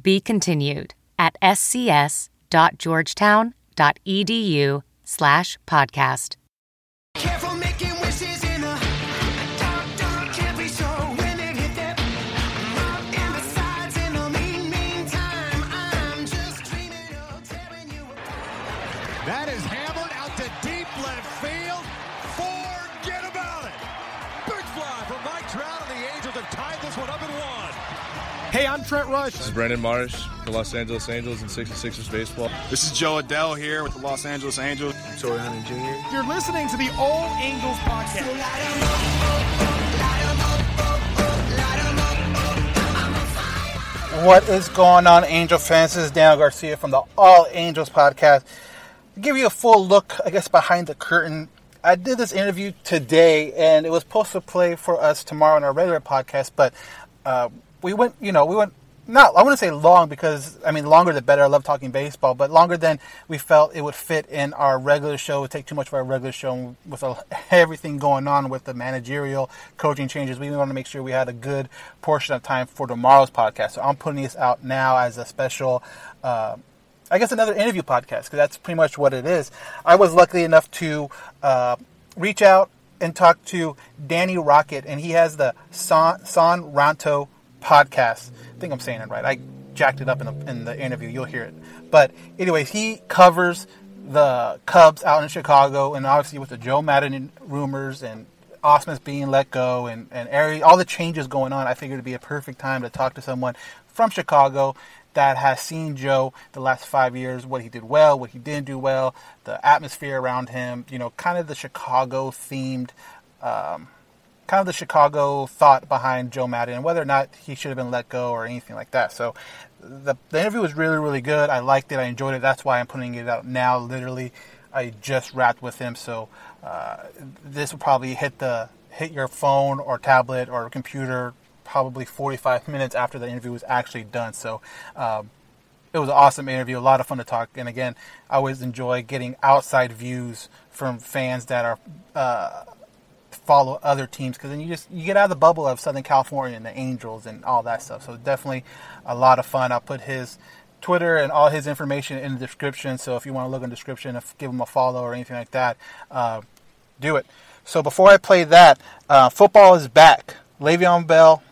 Be continued at scs.georgetown.edu/podcast. Careful making wishes in a dark, can't be sure when it hit that mark. And besides, in the meantime, I'm just dreaming of tearing you apart. That is hammered out to deep left field. Forget about it. Big fly from Mike Trout, and the Angels have tied this one up at one. Hey, I'm Trent Rush. This is Brandon Marsh for Los Angeles Angels and 66ers baseball. This is Jo Adell here with the Los Angeles Angels. I'm Torii Hunter Jr. You're listening to the All Angels Podcast. What is going on, Angel fans? This is Daniel Garcia from the All Angels Podcast. To give you a full look, I guess, behind the curtain, I did this interview today, and it was supposed to play for us tomorrow on our regular podcast, but... We went not, I wouldn't say long, because, I mean, longer the better. I love talking baseball, but longer than we felt it would fit in our regular show. It would take too much of our regular show with everything going on with the managerial coaching changes. We want to make sure we had a good portion of time for tomorrow's podcast. So I'm putting this out now as a special, I guess, another interview podcast, because that's pretty much what it is. I was lucky enough to reach out and talk to Danny Rocket, and he has the Sonranto podcast. I think I'm saying it right. I jacked it up in the interview. You'll hear it. But anyways, he covers the Cubs out in Chicago, and obviously with the Joe Maddon rumors and Osmus being let go and all the changes going on, I figured it'd be a perfect time to talk to someone from Chicago that has seen Joe the last 5 years, what he did well, what he didn't do well, the atmosphere around him, you know, kind of the Chicago themed, kind of the Chicago thought behind Joe Maddon and whether or not he should have been let go or anything like that. So the interview was really, really good. I liked it. I enjoyed it. That's why I'm putting it out now. Literally, I just wrapped with him. So this will probably hit your phone or tablet or computer probably 45 minutes after the interview was actually done. So it was an awesome interview, a lot of fun to talk. And again, I always enjoy getting outside views from fans that are follow other teams, because then you get out of the bubble of Southern California and the Angels and all that stuff. So definitely a lot of fun. I'll put his Twitter and all his information in the description. So if you want to look in the description, if give him a follow or anything like that, do it. So before I play that, football is back. Le'Veon Bell,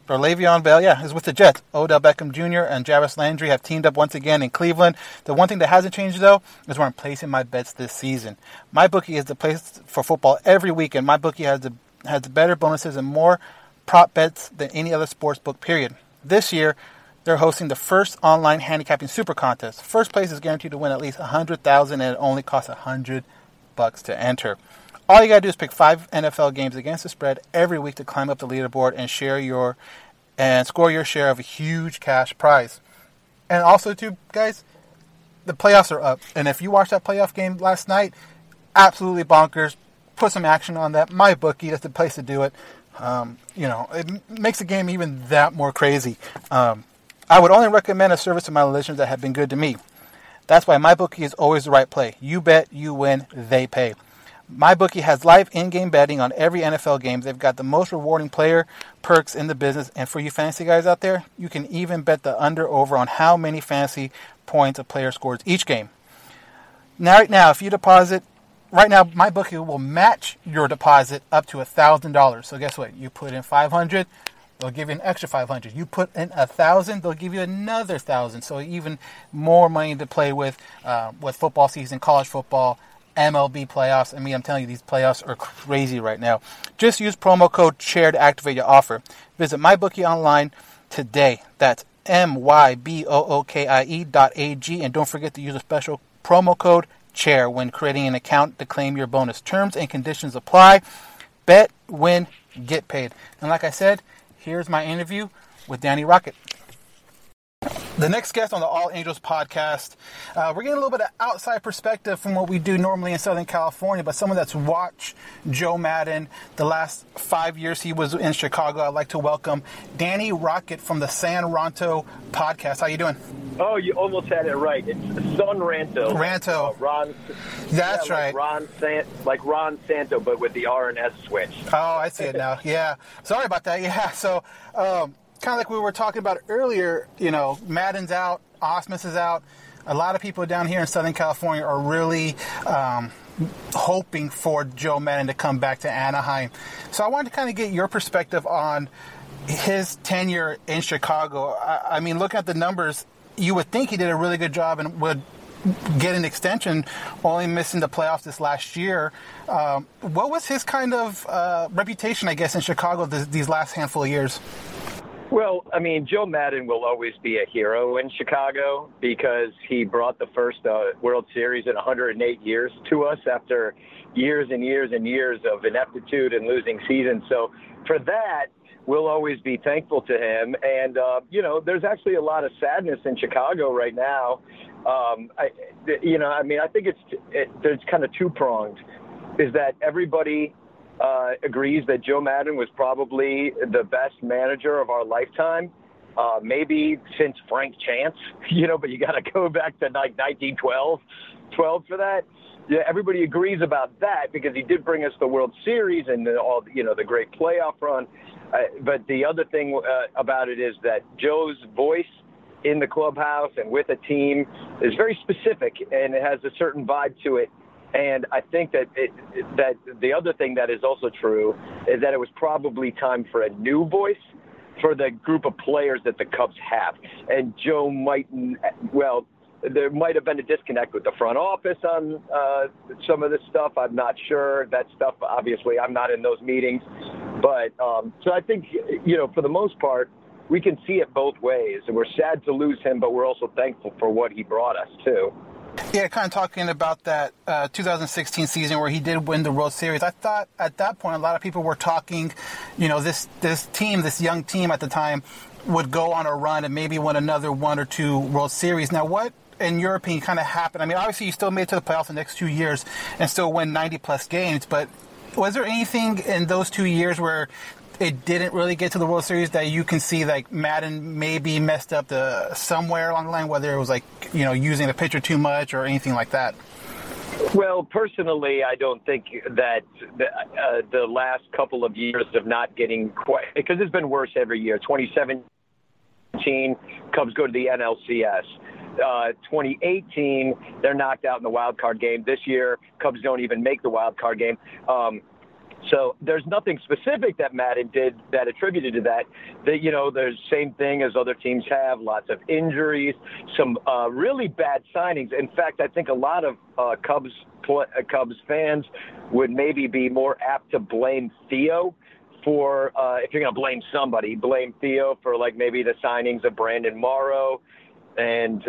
is with the Jets. Odell Beckham Jr. and Jarvis Landry have teamed up once again in Cleveland. The one thing that hasn't changed, though, is where I'm placing my bets this season. MyBookie is the place for football every week, and MyBookie has the better bonuses and more prop bets than any other sports book, period. This year, they're hosting the first online handicapping super contest. First place is guaranteed to win at least $100,000, and it only costs $100 to enter. All you got to do is pick 5 NFL games against the spread every week to climb up the leaderboard and score your share of a huge cash prize. And also, too, guys, the playoffs are up. And if you watched that playoff game last night, absolutely bonkers. Put some action on that. MyBookie, that's the place to do it. It makes the game even that more crazy. I would only recommend a service to my listeners that have been good to me. That's why MyBookie is always the right play. You bet, you win, they pay. MyBookie has live in-game betting on every NFL game. They've got the most rewarding player perks in the business. And for you fantasy guys out there, you can even bet the under-over on how many fantasy points a player scores each game. Now, if you deposit, MyBookie will match your deposit up to $1,000. So guess what? You put in $500, they'll give you an extra $500. You put in $1,000, they'll give you another $1,000. So even more money to play with football season, college football, MLB playoffs. I mean, I'm telling you, these playoffs are crazy right now. Just use promo code CHAIR to activate your offer. Visit MyBookie online today. that's mybookie.ag, and don't forget to use a special promo code CHAIR when creating an account to claim your bonus. Terms and conditions apply. Bet, win, get paid. And like I said, here's my interview with Danny Rocket. The next guest on the All Angels podcast, we're getting a little bit of outside perspective from what we do normally in Southern California, but someone that's watched Joe Maddon the last 5 years he was in Chicago. I'd like to welcome Danny Rocket from the Sonranto podcast. How you doing? Oh, you almost had it right. It's Sonranto. Ron. That's right. Like Ron Santo, but with the R and S switch. Oh, I see it now. Yeah. Sorry about that. Yeah. So, kind of like we were talking about earlier, you know, Maddon's out, Osmus is out. A lot of people down here in Southern California are really hoping for Joe Maddon to come back to Anaheim. So I wanted to kind of get your perspective on his tenure in Chicago. I mean, looking at the numbers, you would think he did a really good job and would get an extension, only missing the playoffs this last year. What was his kind of reputation, I guess, in Chicago these last handful of years? Well, I mean, Joe Maddon will always be a hero in Chicago because he brought the first World Series in 108 years to us after years and years and years of ineptitude and losing seasons. So for that, we'll always be thankful to him. And, you know, there's actually a lot of sadness in Chicago right now. I think it's kind of two-pronged, is that everybody agrees that Joe Maddon was probably the best manager of our lifetime, maybe since Frank Chance, you know, but you got to go back to like 1912 for that. Yeah, everybody agrees about that because he did bring us the World Series and all, you know, the great playoff run. But the other thing about it is that Joe's voice in the clubhouse and with a team is very specific and it has a certain vibe to it. And I think that that the other thing that is also true is that it was probably time for a new voice for the group of players that the Cubs have. And Joe there might have been a disconnect with the front office on some of this stuff. I'm not sure. That stuff, obviously, I'm not in those meetings. But so I think, you know, for the most part, we can see it both ways. And we're sad to lose him, but we're also thankful for what he brought us, too. Yeah, kind of talking about that 2016 season where he did win the World Series. I thought at that point a lot of people were talking, you know, this young team at the time would go on a run and maybe win another one or two World Series. Now, what, in your opinion, kind of happened? I mean, obviously you still made it to the playoffs the next 2 years and still win 90-plus games, but was there anything in those 2 years where it didn't really get to the World Series that you can see, like, Maddon maybe messed up somewhere along the line, whether it was, like, you know, using the pitcher too much or anything like that? Well, personally, I don't think that the last couple of years of not getting quite – because it's been worse every year. 2017, Cubs go to the NLCS. 2018, they're knocked out in the wild card game. This year, Cubs don't even make the wild card game. So there's nothing specific that Maddon did that attributed to that. That, you know, the same thing as other teams have, lots of injuries, some really bad signings. In fact, I think a lot of Cubs fans would maybe be more apt to blame Theo for, if you're going to blame somebody, blame Theo for, like, maybe the signings of Brandon Morrow and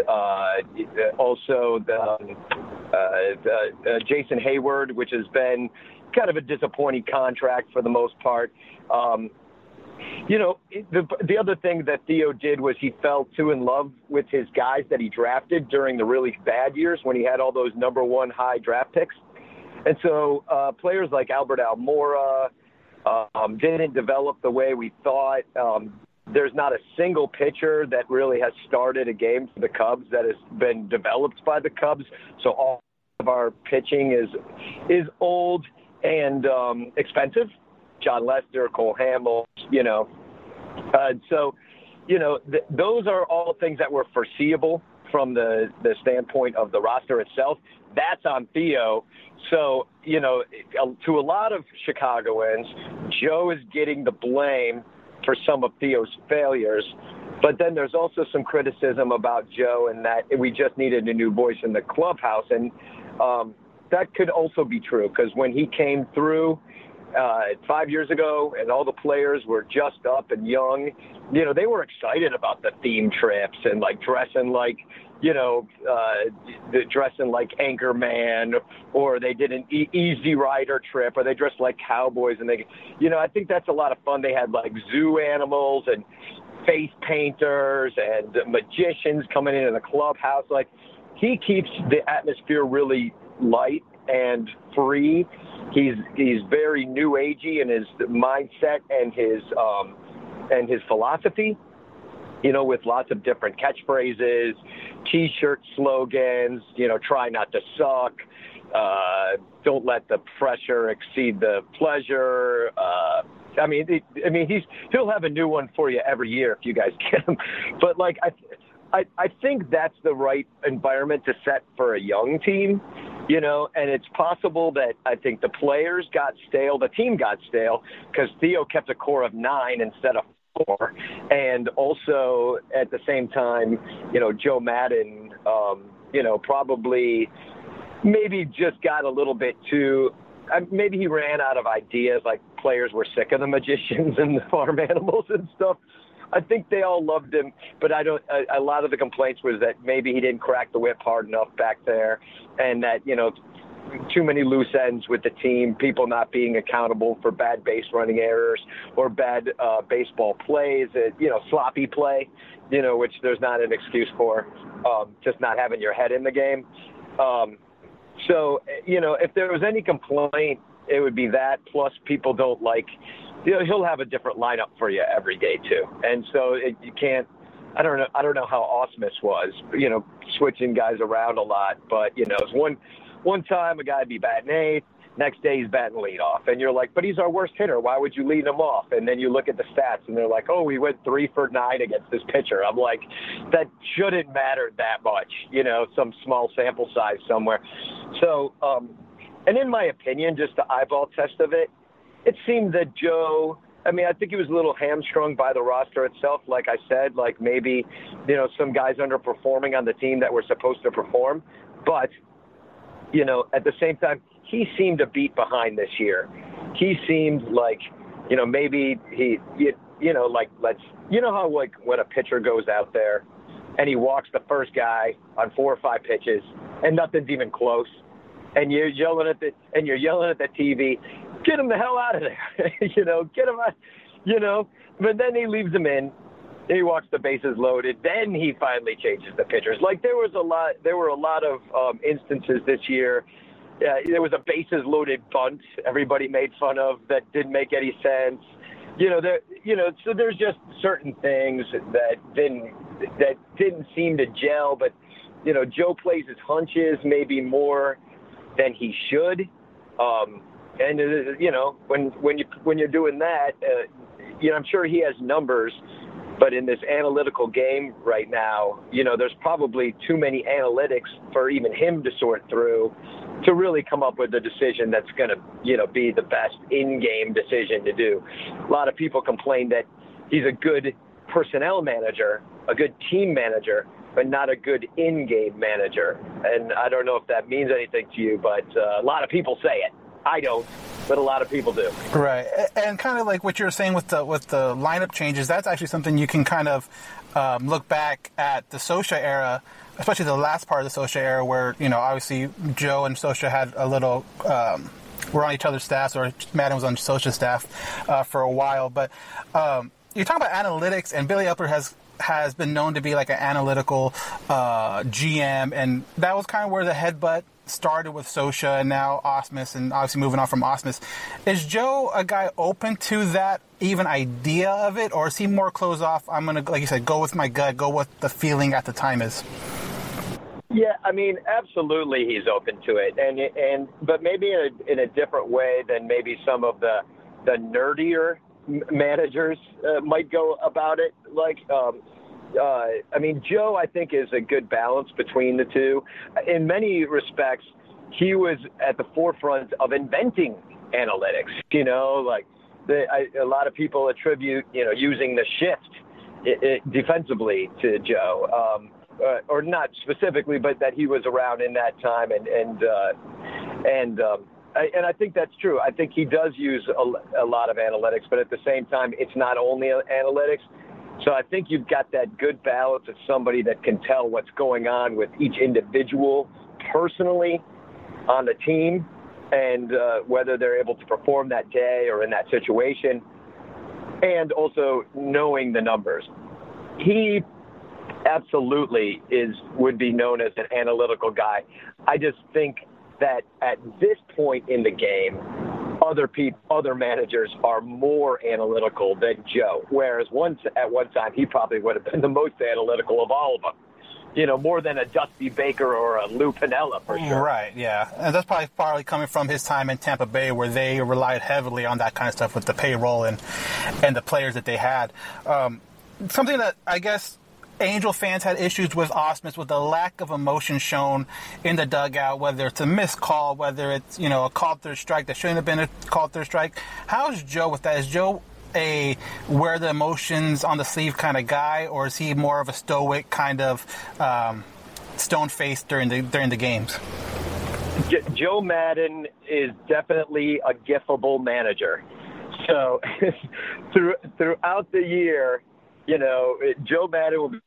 also the Jason Hayward, which has been kind of a disappointing contract for the most part. You know, the other thing that Theo did was he fell too in love with his guys that he drafted during the really bad years when he had all those number one high draft picks. And so players like Albert Almora didn't develop the way we thought. There's not a single pitcher that really has started a game for the Cubs that has been developed by the Cubs. So all of our pitching is old and expensive. John Lester, Cole Hamels, you know. So, you know, those are all things that were foreseeable from the standpoint of the roster itself. That's on Theo. So, you know, to a lot of Chicagoans, Joe is getting the blame for some of Theo's failures. But then there's also some criticism about Joe and that we just needed a new voice in the clubhouse. And, that could also be true because when he came through 5 years ago and all the players were just up and young, you know, they were excited about the theme trips and like dressing like, you know, dressing like Anchorman, or they did an Easy Rider trip, or they dressed like cowboys. And they, you know, I think that's a lot of fun. They had like zoo animals and face painters and magicians coming into the clubhouse. Like, he keeps the atmosphere really light and free. He's very new agey in his mindset and his philosophy, you know, with lots of different catchphrases, T-shirt slogans, you know, try not to suck, don't let the pressure exceed the pleasure. I mean, he'll have a new one for you every year if you guys get him. But like, I think that's the right environment to set for a young team, you know, and it's possible that I think the players got stale, the team got stale, because Theo kept a core of 9 instead of 4. And also at the same time, you know, Joe Maddon, you know, probably maybe just got a little bit too, maybe he ran out of ideas, like players were sick of the magicians and the farm animals and stuff. I think they all loved him, but a lot of the complaints was that maybe he didn't crack the whip hard enough back there, and that, you know, too many loose ends with the team, people not being accountable for bad base running errors or bad baseball plays, you know, sloppy play, you know, which there's not an excuse for, just not having your head in the game. So, you know, if there was any complaint, it would be that, plus people don't like, you know, he'll have a different lineup for you every day too. And so you can't, I don't know how Osmus was, you know, switching guys around a lot, but you know, it's one time a guy would be batting 8th, next day he's batting leadoff, and you're like, but he's our worst hitter, why would you lead him off? And then you look at the stats, and they're like, oh, we went 3 for 9 against this pitcher. I'm like, that shouldn't matter that much, you know, some small sample size somewhere. So, and in my opinion, just the eyeball test of it, it seemed that Joe, I mean, I think he was a little hamstrung by the roster itself, like I said, like maybe, you know, some guys underperforming on the team that were supposed to perform, but you know, at the same time, he seemed a beat behind this year. He seemed like, you know, maybe he, you know, like, let's, you know how, like, when a pitcher goes out there and he walks the first guy on 4 or 5 pitches and nothing's even close, and you're yelling at the TV, get him the hell out of there, you know, get him out, you know, but then he leaves him in. He walks the bases loaded. Then he finally changes the pitchers. Like, there were a lot of instances this year. There was a bases loaded bunt everybody made fun of that didn't make any sense. You know, so there's just certain things that didn't seem to gel. But, you know, Joe plays his hunches maybe more than he should. And you know, when you're doing that, you know, I'm sure he has numbers. But in this analytical game right now, you know, there's probably too many analytics for even him to sort through to really come up with a decision that's going to, you know, be the best in-game decision to do. A lot of people complain that he's a good personnel manager, a good team manager, but not a good in-game manager. And I don't know if that means anything to you, but a lot of people say it. I don't, but a lot of people do. Right, and kind of like what you were saying with the lineup changes, that's actually something you can kind of look back at the Scioscia era, especially the last part of the Scioscia era, where, you know, obviously Joe and Scioscia had a little were on each other's staffs, or Maddon was on Scioscia's staff for a while. But you're talking about analytics, and Billy Eppler has been known to be like an analytical GM, and that was kind of where the headbutt started with Scioscia, and now Osmus, and obviously moving on from Osmus. Is Joe a guy open to that even idea of it, or is he more closed off? I'm going to, like you said, go with my gut, go with the feeling at the time is. Yeah, I mean, absolutely he's open to it, but maybe in a different way than maybe some of the nerdier managers might go about it. Like, I mean, Joe, I think, is a good balance between the two. In many respects, he was at the forefront of inventing analytics. You know, like a lot of people attribute, you know, using the shift defensively to Joe, or not specifically, but that he was around in that time, and I think that's true. I think he does use a lot of analytics, but at the same time, it's not only analytics. So I think you've got that good balance of somebody that can tell what's going on with each individual personally on the team, and whether they're able to perform that day or in that situation, and also knowing the numbers. he absolutely would be known as an analytical guy. I just think that at this point in the game, other managers are more analytical than Joe. Whereas at one time, he probably would have been the most analytical of all of them. You know, more than a Dusty Baker or a Lou Piniella, for sure. Right, yeah. And that's probably coming from his time in Tampa Bay, where they relied heavily on that kind of stuff with the payroll and the players that they had. Something that, I guess, Angel fans had issues with Osmus was the lack of emotion shown in the dugout, whether it's a missed call, whether it's, you know, a called third strike that shouldn't have been a called third strike. How is Joe with that? Is Joe a wear the emotions on the sleeve kind of guy, or is he more of a stoic kind of stone-faced during the games? Joe Maddon is definitely a giftable manager. So throughout the year, you know, Joe Maddon will be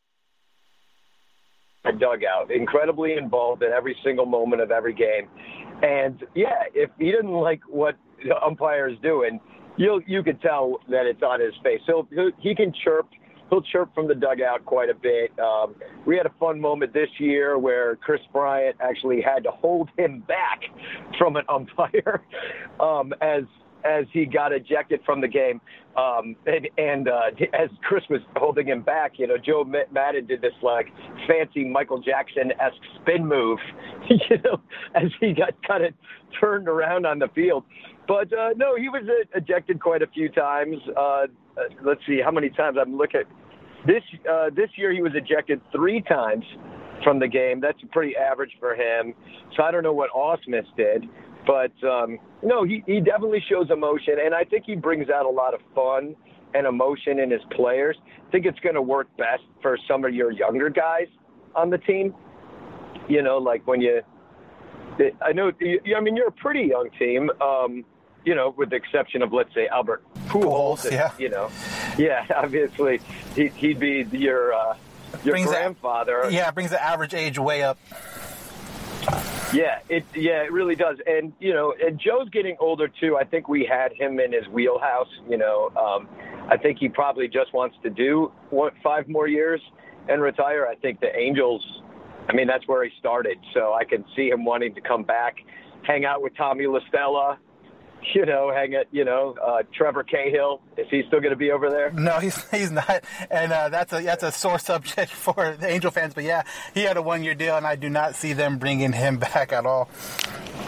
in the dugout, incredibly involved in every single moment of every game. And, yeah, if he didn't like what the umpire's doing, you could tell that it's on his face. So he can chirp. He'll chirp from the dugout quite a bit. We had a fun moment this year where Chris Bryant actually had to hold him back from an umpire as he got ejected from the game. As Chris was holding him back, you know, Joe Maddon did this like fancy Michael Jackson-esque spin move, you know, as he got kind of turned around on the field. But, no, he was ejected quite a few times. Let's see how many times I'm looking. This year he was ejected 3 times from the game. That's pretty average for him. So I don't know what Osmus did. But, no, he definitely shows emotion, and I think he brings out a lot of fun and emotion in his players. I think it's going to work best for some of your younger guys on the team. You know, like when you – I know – I mean, you're a pretty young team, you know, with the exception of, let's say, Albert Pujols. And, yeah. You know, yeah, obviously he'd be your grandfather. Brings the average age way up. Yeah, it really does. And, you know, and Joe's getting older, too. I think we had him in his wheelhouse, you know. I think he probably just wants to do 5 more years and retire. I think the Angels, I mean, that's where he started. So I can see him wanting to come back, hang out with Tommy LaStella, you know, Trevor Cahill. Is he still going to be over there? No, he's not. And that's a sore subject for the Angel fans. But, yeah, he had a 1-year deal, and I do not see them bringing him back at all.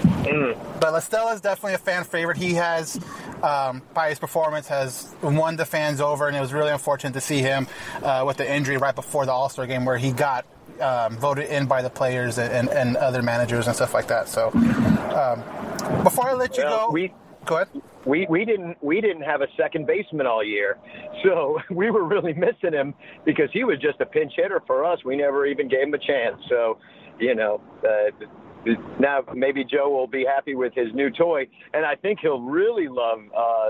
But LaStella is definitely a fan favorite. He has, by his performance, has won the fans over, and it was really unfortunate to see him with the injury right before the All-Star game where he got voted in by the players and other managers and stuff like that. So before I let you go... Go ahead. We didn't have a second baseman all year, so we were really missing him because he was just a pinch hitter for us. We never even gave him a chance. So, you know, now maybe Joe will be happy with his new toy, and I think he'll really love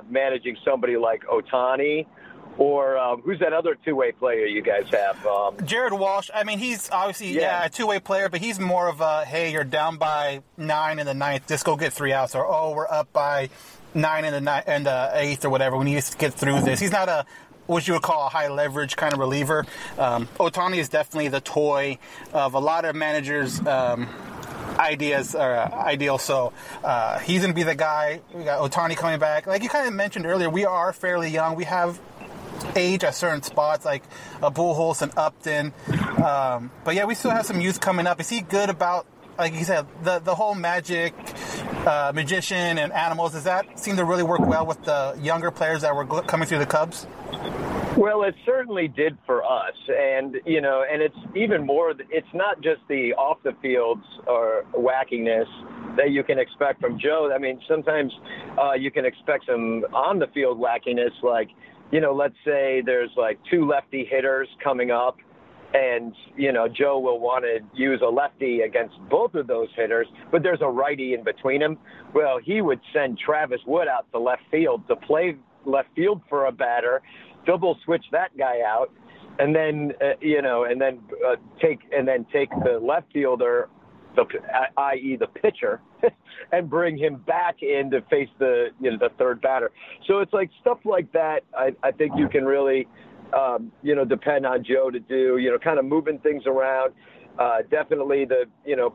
managing somebody like Ohtani. Or who's that other two-way player you guys have? Jared Walsh. I mean, he's obviously a two-way player, but he's more of a, hey, you're down by 9 in the 9th, just go get 3 outs. Or, oh, we're up by 9 in the 8th or whatever. We need to get through this. He's not a what you would call a high-leverage kind of reliever. Ohtani is definitely the toy of a lot of managers' ideas are ideal, so he's going to be the guy. We got Ohtani coming back. Like you kind of mentioned earlier, we are fairly young. We have age at certain spots, like a Pujols and Upton. But yeah, we still have some youth coming up. Is he good about, like you said, the whole magic, magician, and animals? Does that seem to really work well with the younger players that were coming through the Cubs? Well, it certainly did for us. And, you know, and it's even more, it's not just the off the fields or wackiness that you can expect from Joe. I mean, sometimes you can expect some on the field wackiness, like, you know, let's say there's like 2 lefty hitters coming up and, you know, Joe will want to use a lefty against both of those hitters, but there's a righty in between them. Well, he would send Travis Wood out to left field to play left field for a batter, double switch that guy out, and then, take the left fielder, i.e. the pitcher, and bring him back in to face the third batter. So it's like stuff like that. I think you can really depend on Joe to do, kind of moving things around. Definitely the,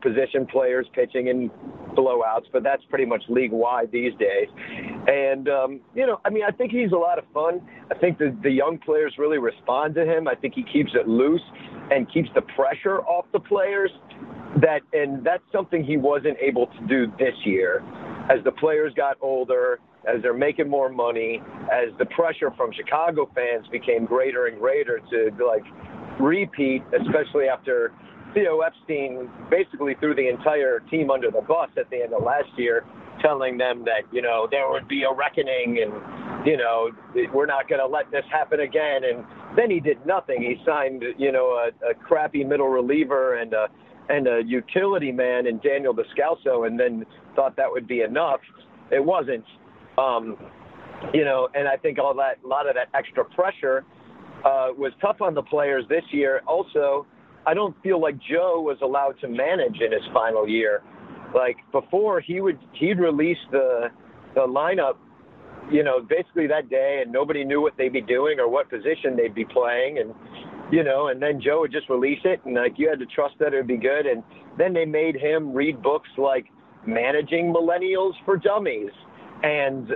position players pitching in blowouts, but that's pretty much league-wide these days. And, I think he's a lot of fun. I think the young players really respond to him. I think he keeps it loose and keeps the pressure off the players. And that's something he wasn't able to do this year. As the players got older, as they're making more money, as the pressure from Chicago fans became greater and greater to, repeat, especially after – Theo Epstein basically threw the entire team under the bus at the end of last year, telling them that, there would be a reckoning and, we're not going to let this happen again. And then he did nothing. He signed, a crappy middle reliever and a utility man in Daniel Descalso, and then thought that would be enough. It wasn't, and I think a lot of that extra pressure was tough on the players this year. Also, I don't feel like Joe was allowed to manage in his final year. Like before, he'd release the lineup, basically that day, and nobody knew what they'd be doing or what position they'd be playing, and and then Joe would just release it, and you had to trust that it'd be good. And then they made him read books like Managing Millennials for Dummies, and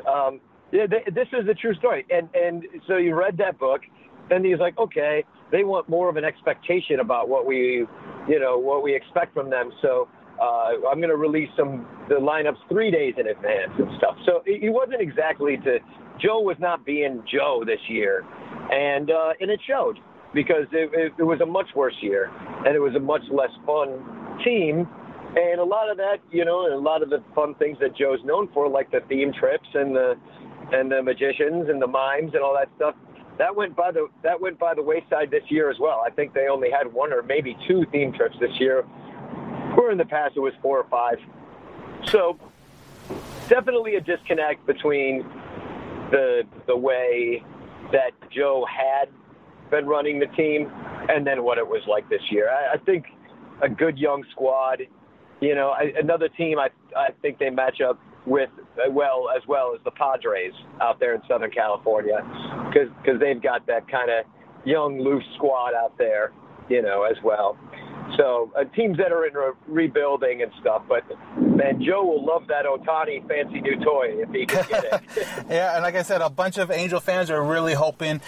this is a true story. And so you read that book, and he's like, okay. They want more of an expectation about what we expect from them. So I'm going to release the lineups 3 days in advance and stuff. So he wasn't exactly Joe was not being Joe this year, and it showed because it was a much worse year and it was a much less fun team. And a lot of that, and a lot of the fun things that Joe's known for, like the theme trips and the magicians and the mimes and all that stuff. That went by the wayside this year as well. I think they only had one or maybe two theme trips this year, where in the past it was four or five. So definitely a disconnect between the way that Joe had been running the team and then what it was like this year. I think a good young squad, another team I think they match up with as well as the Padres out there in Southern California, because they've got that kind of young, loose squad out there, as well. So teams that are in rebuilding and stuff, but man, Joe will love that Ohtani fancy new toy if he can get it. Yeah, and like I said, a bunch of Angel fans are really hoping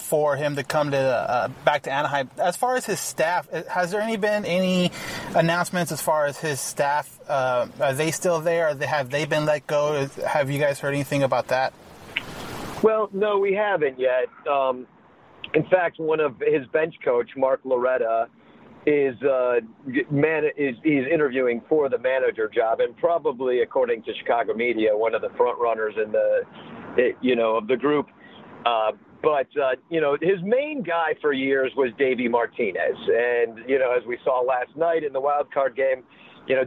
for him to come back to Anaheim. As far as his staff, has there been any announcements as far as his staff? Are they still there? Have they been let go? Have you guys heard anything about that? Well, no, we haven't yet. In fact, one of his bench coach, Mark Loretta, he's interviewing for the manager job, and probably, according to Chicago media, one of the front runners in of the group. But his main guy for years was Davey Martinez. And, as we saw last night in the wild card game,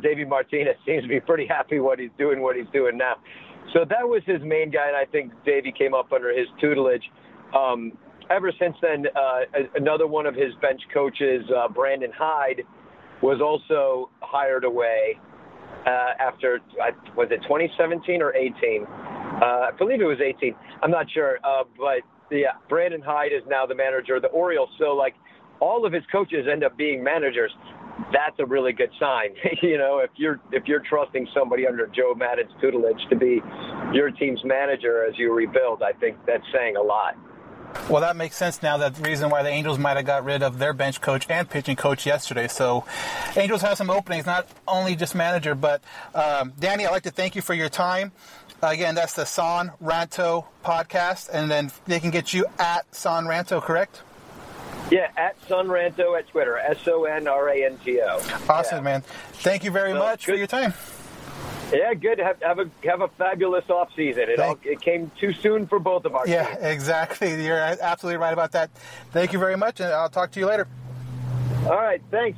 Davey Martinez seems to be pretty happy what he's doing now. So that was his main guy. And I think Davey came up under his tutelage. Ever since then, another one of his bench coaches, Brandon Hyde, was also hired away after, was it 2017 or 18? I believe it was 18. I'm not sure. But, yeah, Brandon Hyde is now the manager of the Orioles. So, all of his coaches end up being managers. That's a really good sign. If you're trusting somebody under Joe Maddon's tutelage to be your team's manager as you rebuild, I think that's saying a lot. Well, that makes sense now. That's the reason why the Angels might have got rid of their bench coach and pitching coach yesterday. So Angels have some openings, not only just manager, but Danny, I'd like to thank you for your time. Again, that's the Sonranto podcast, and then they can get you at Sonranto, correct? Yeah, at Sonranto at Twitter, SONRANTO. Awesome, yeah. Man. Thank you very much for your time. Yeah, good. Have a fabulous off season. It came too soon for both of our teams. Yeah, exactly. You're absolutely right about that. Thank you very much, and I'll talk to you later. All right, thanks.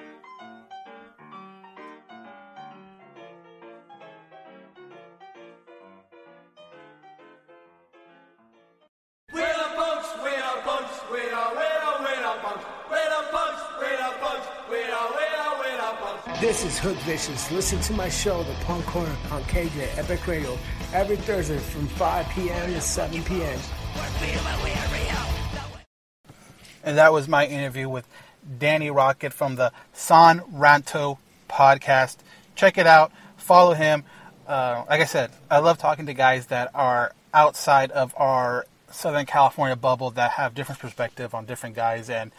This is Hook Vicious. Listen to my show, The Punk Corner, on KJ Epic Radio, every Thursday from 5 p.m. to 7 p.m. And that was my interview with Danny Rocket from the Sonranto podcast. Check it out. Follow him. Like I said, I love talking to guys that are outside of our Southern California bubble that have different perspective on different guys and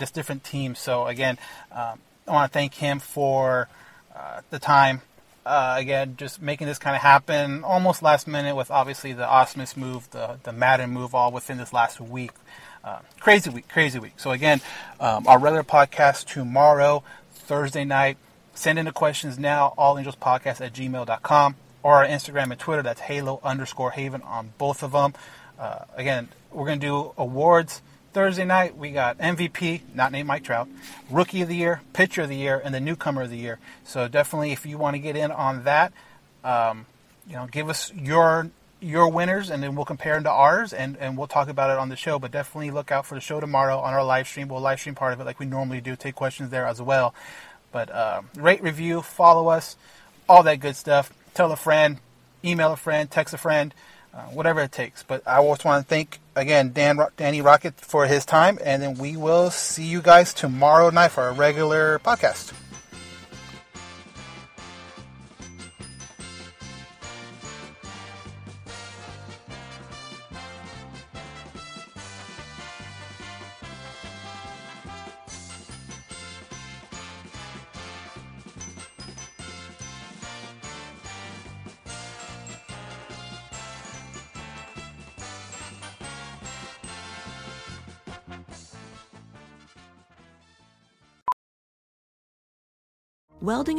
just different teams. So, again, I want to thank him for the time, again, just making this kind of happen almost last minute with obviously the Osmus move, the Maddon move, all within this last week. Crazy week. So again, our regular podcast tomorrow, Thursday night. Send in the questions now, allangelspodcast@gmail.com, or our Instagram and Twitter. That's halo_haven on both of them. Again, we're going to do awards. Thursday night, we got MVP, not named Mike Trout, Rookie of the Year, Pitcher of the Year, and the Newcomer of the Year. So definitely, if you want to get in on that, give us your winners, and then we'll compare them to ours, and we'll talk about it on the show. But definitely look out for the show tomorrow on our live stream. We'll live stream part of it like we normally do, take questions there as well. But rate, review, follow us, all that good stuff. Tell a friend, email a friend, text a friend. Whatever it takes. But I just want to thank, again, Danny Rocket for his time. And then we will see you guys tomorrow night for our regular podcast. Welding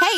Hey,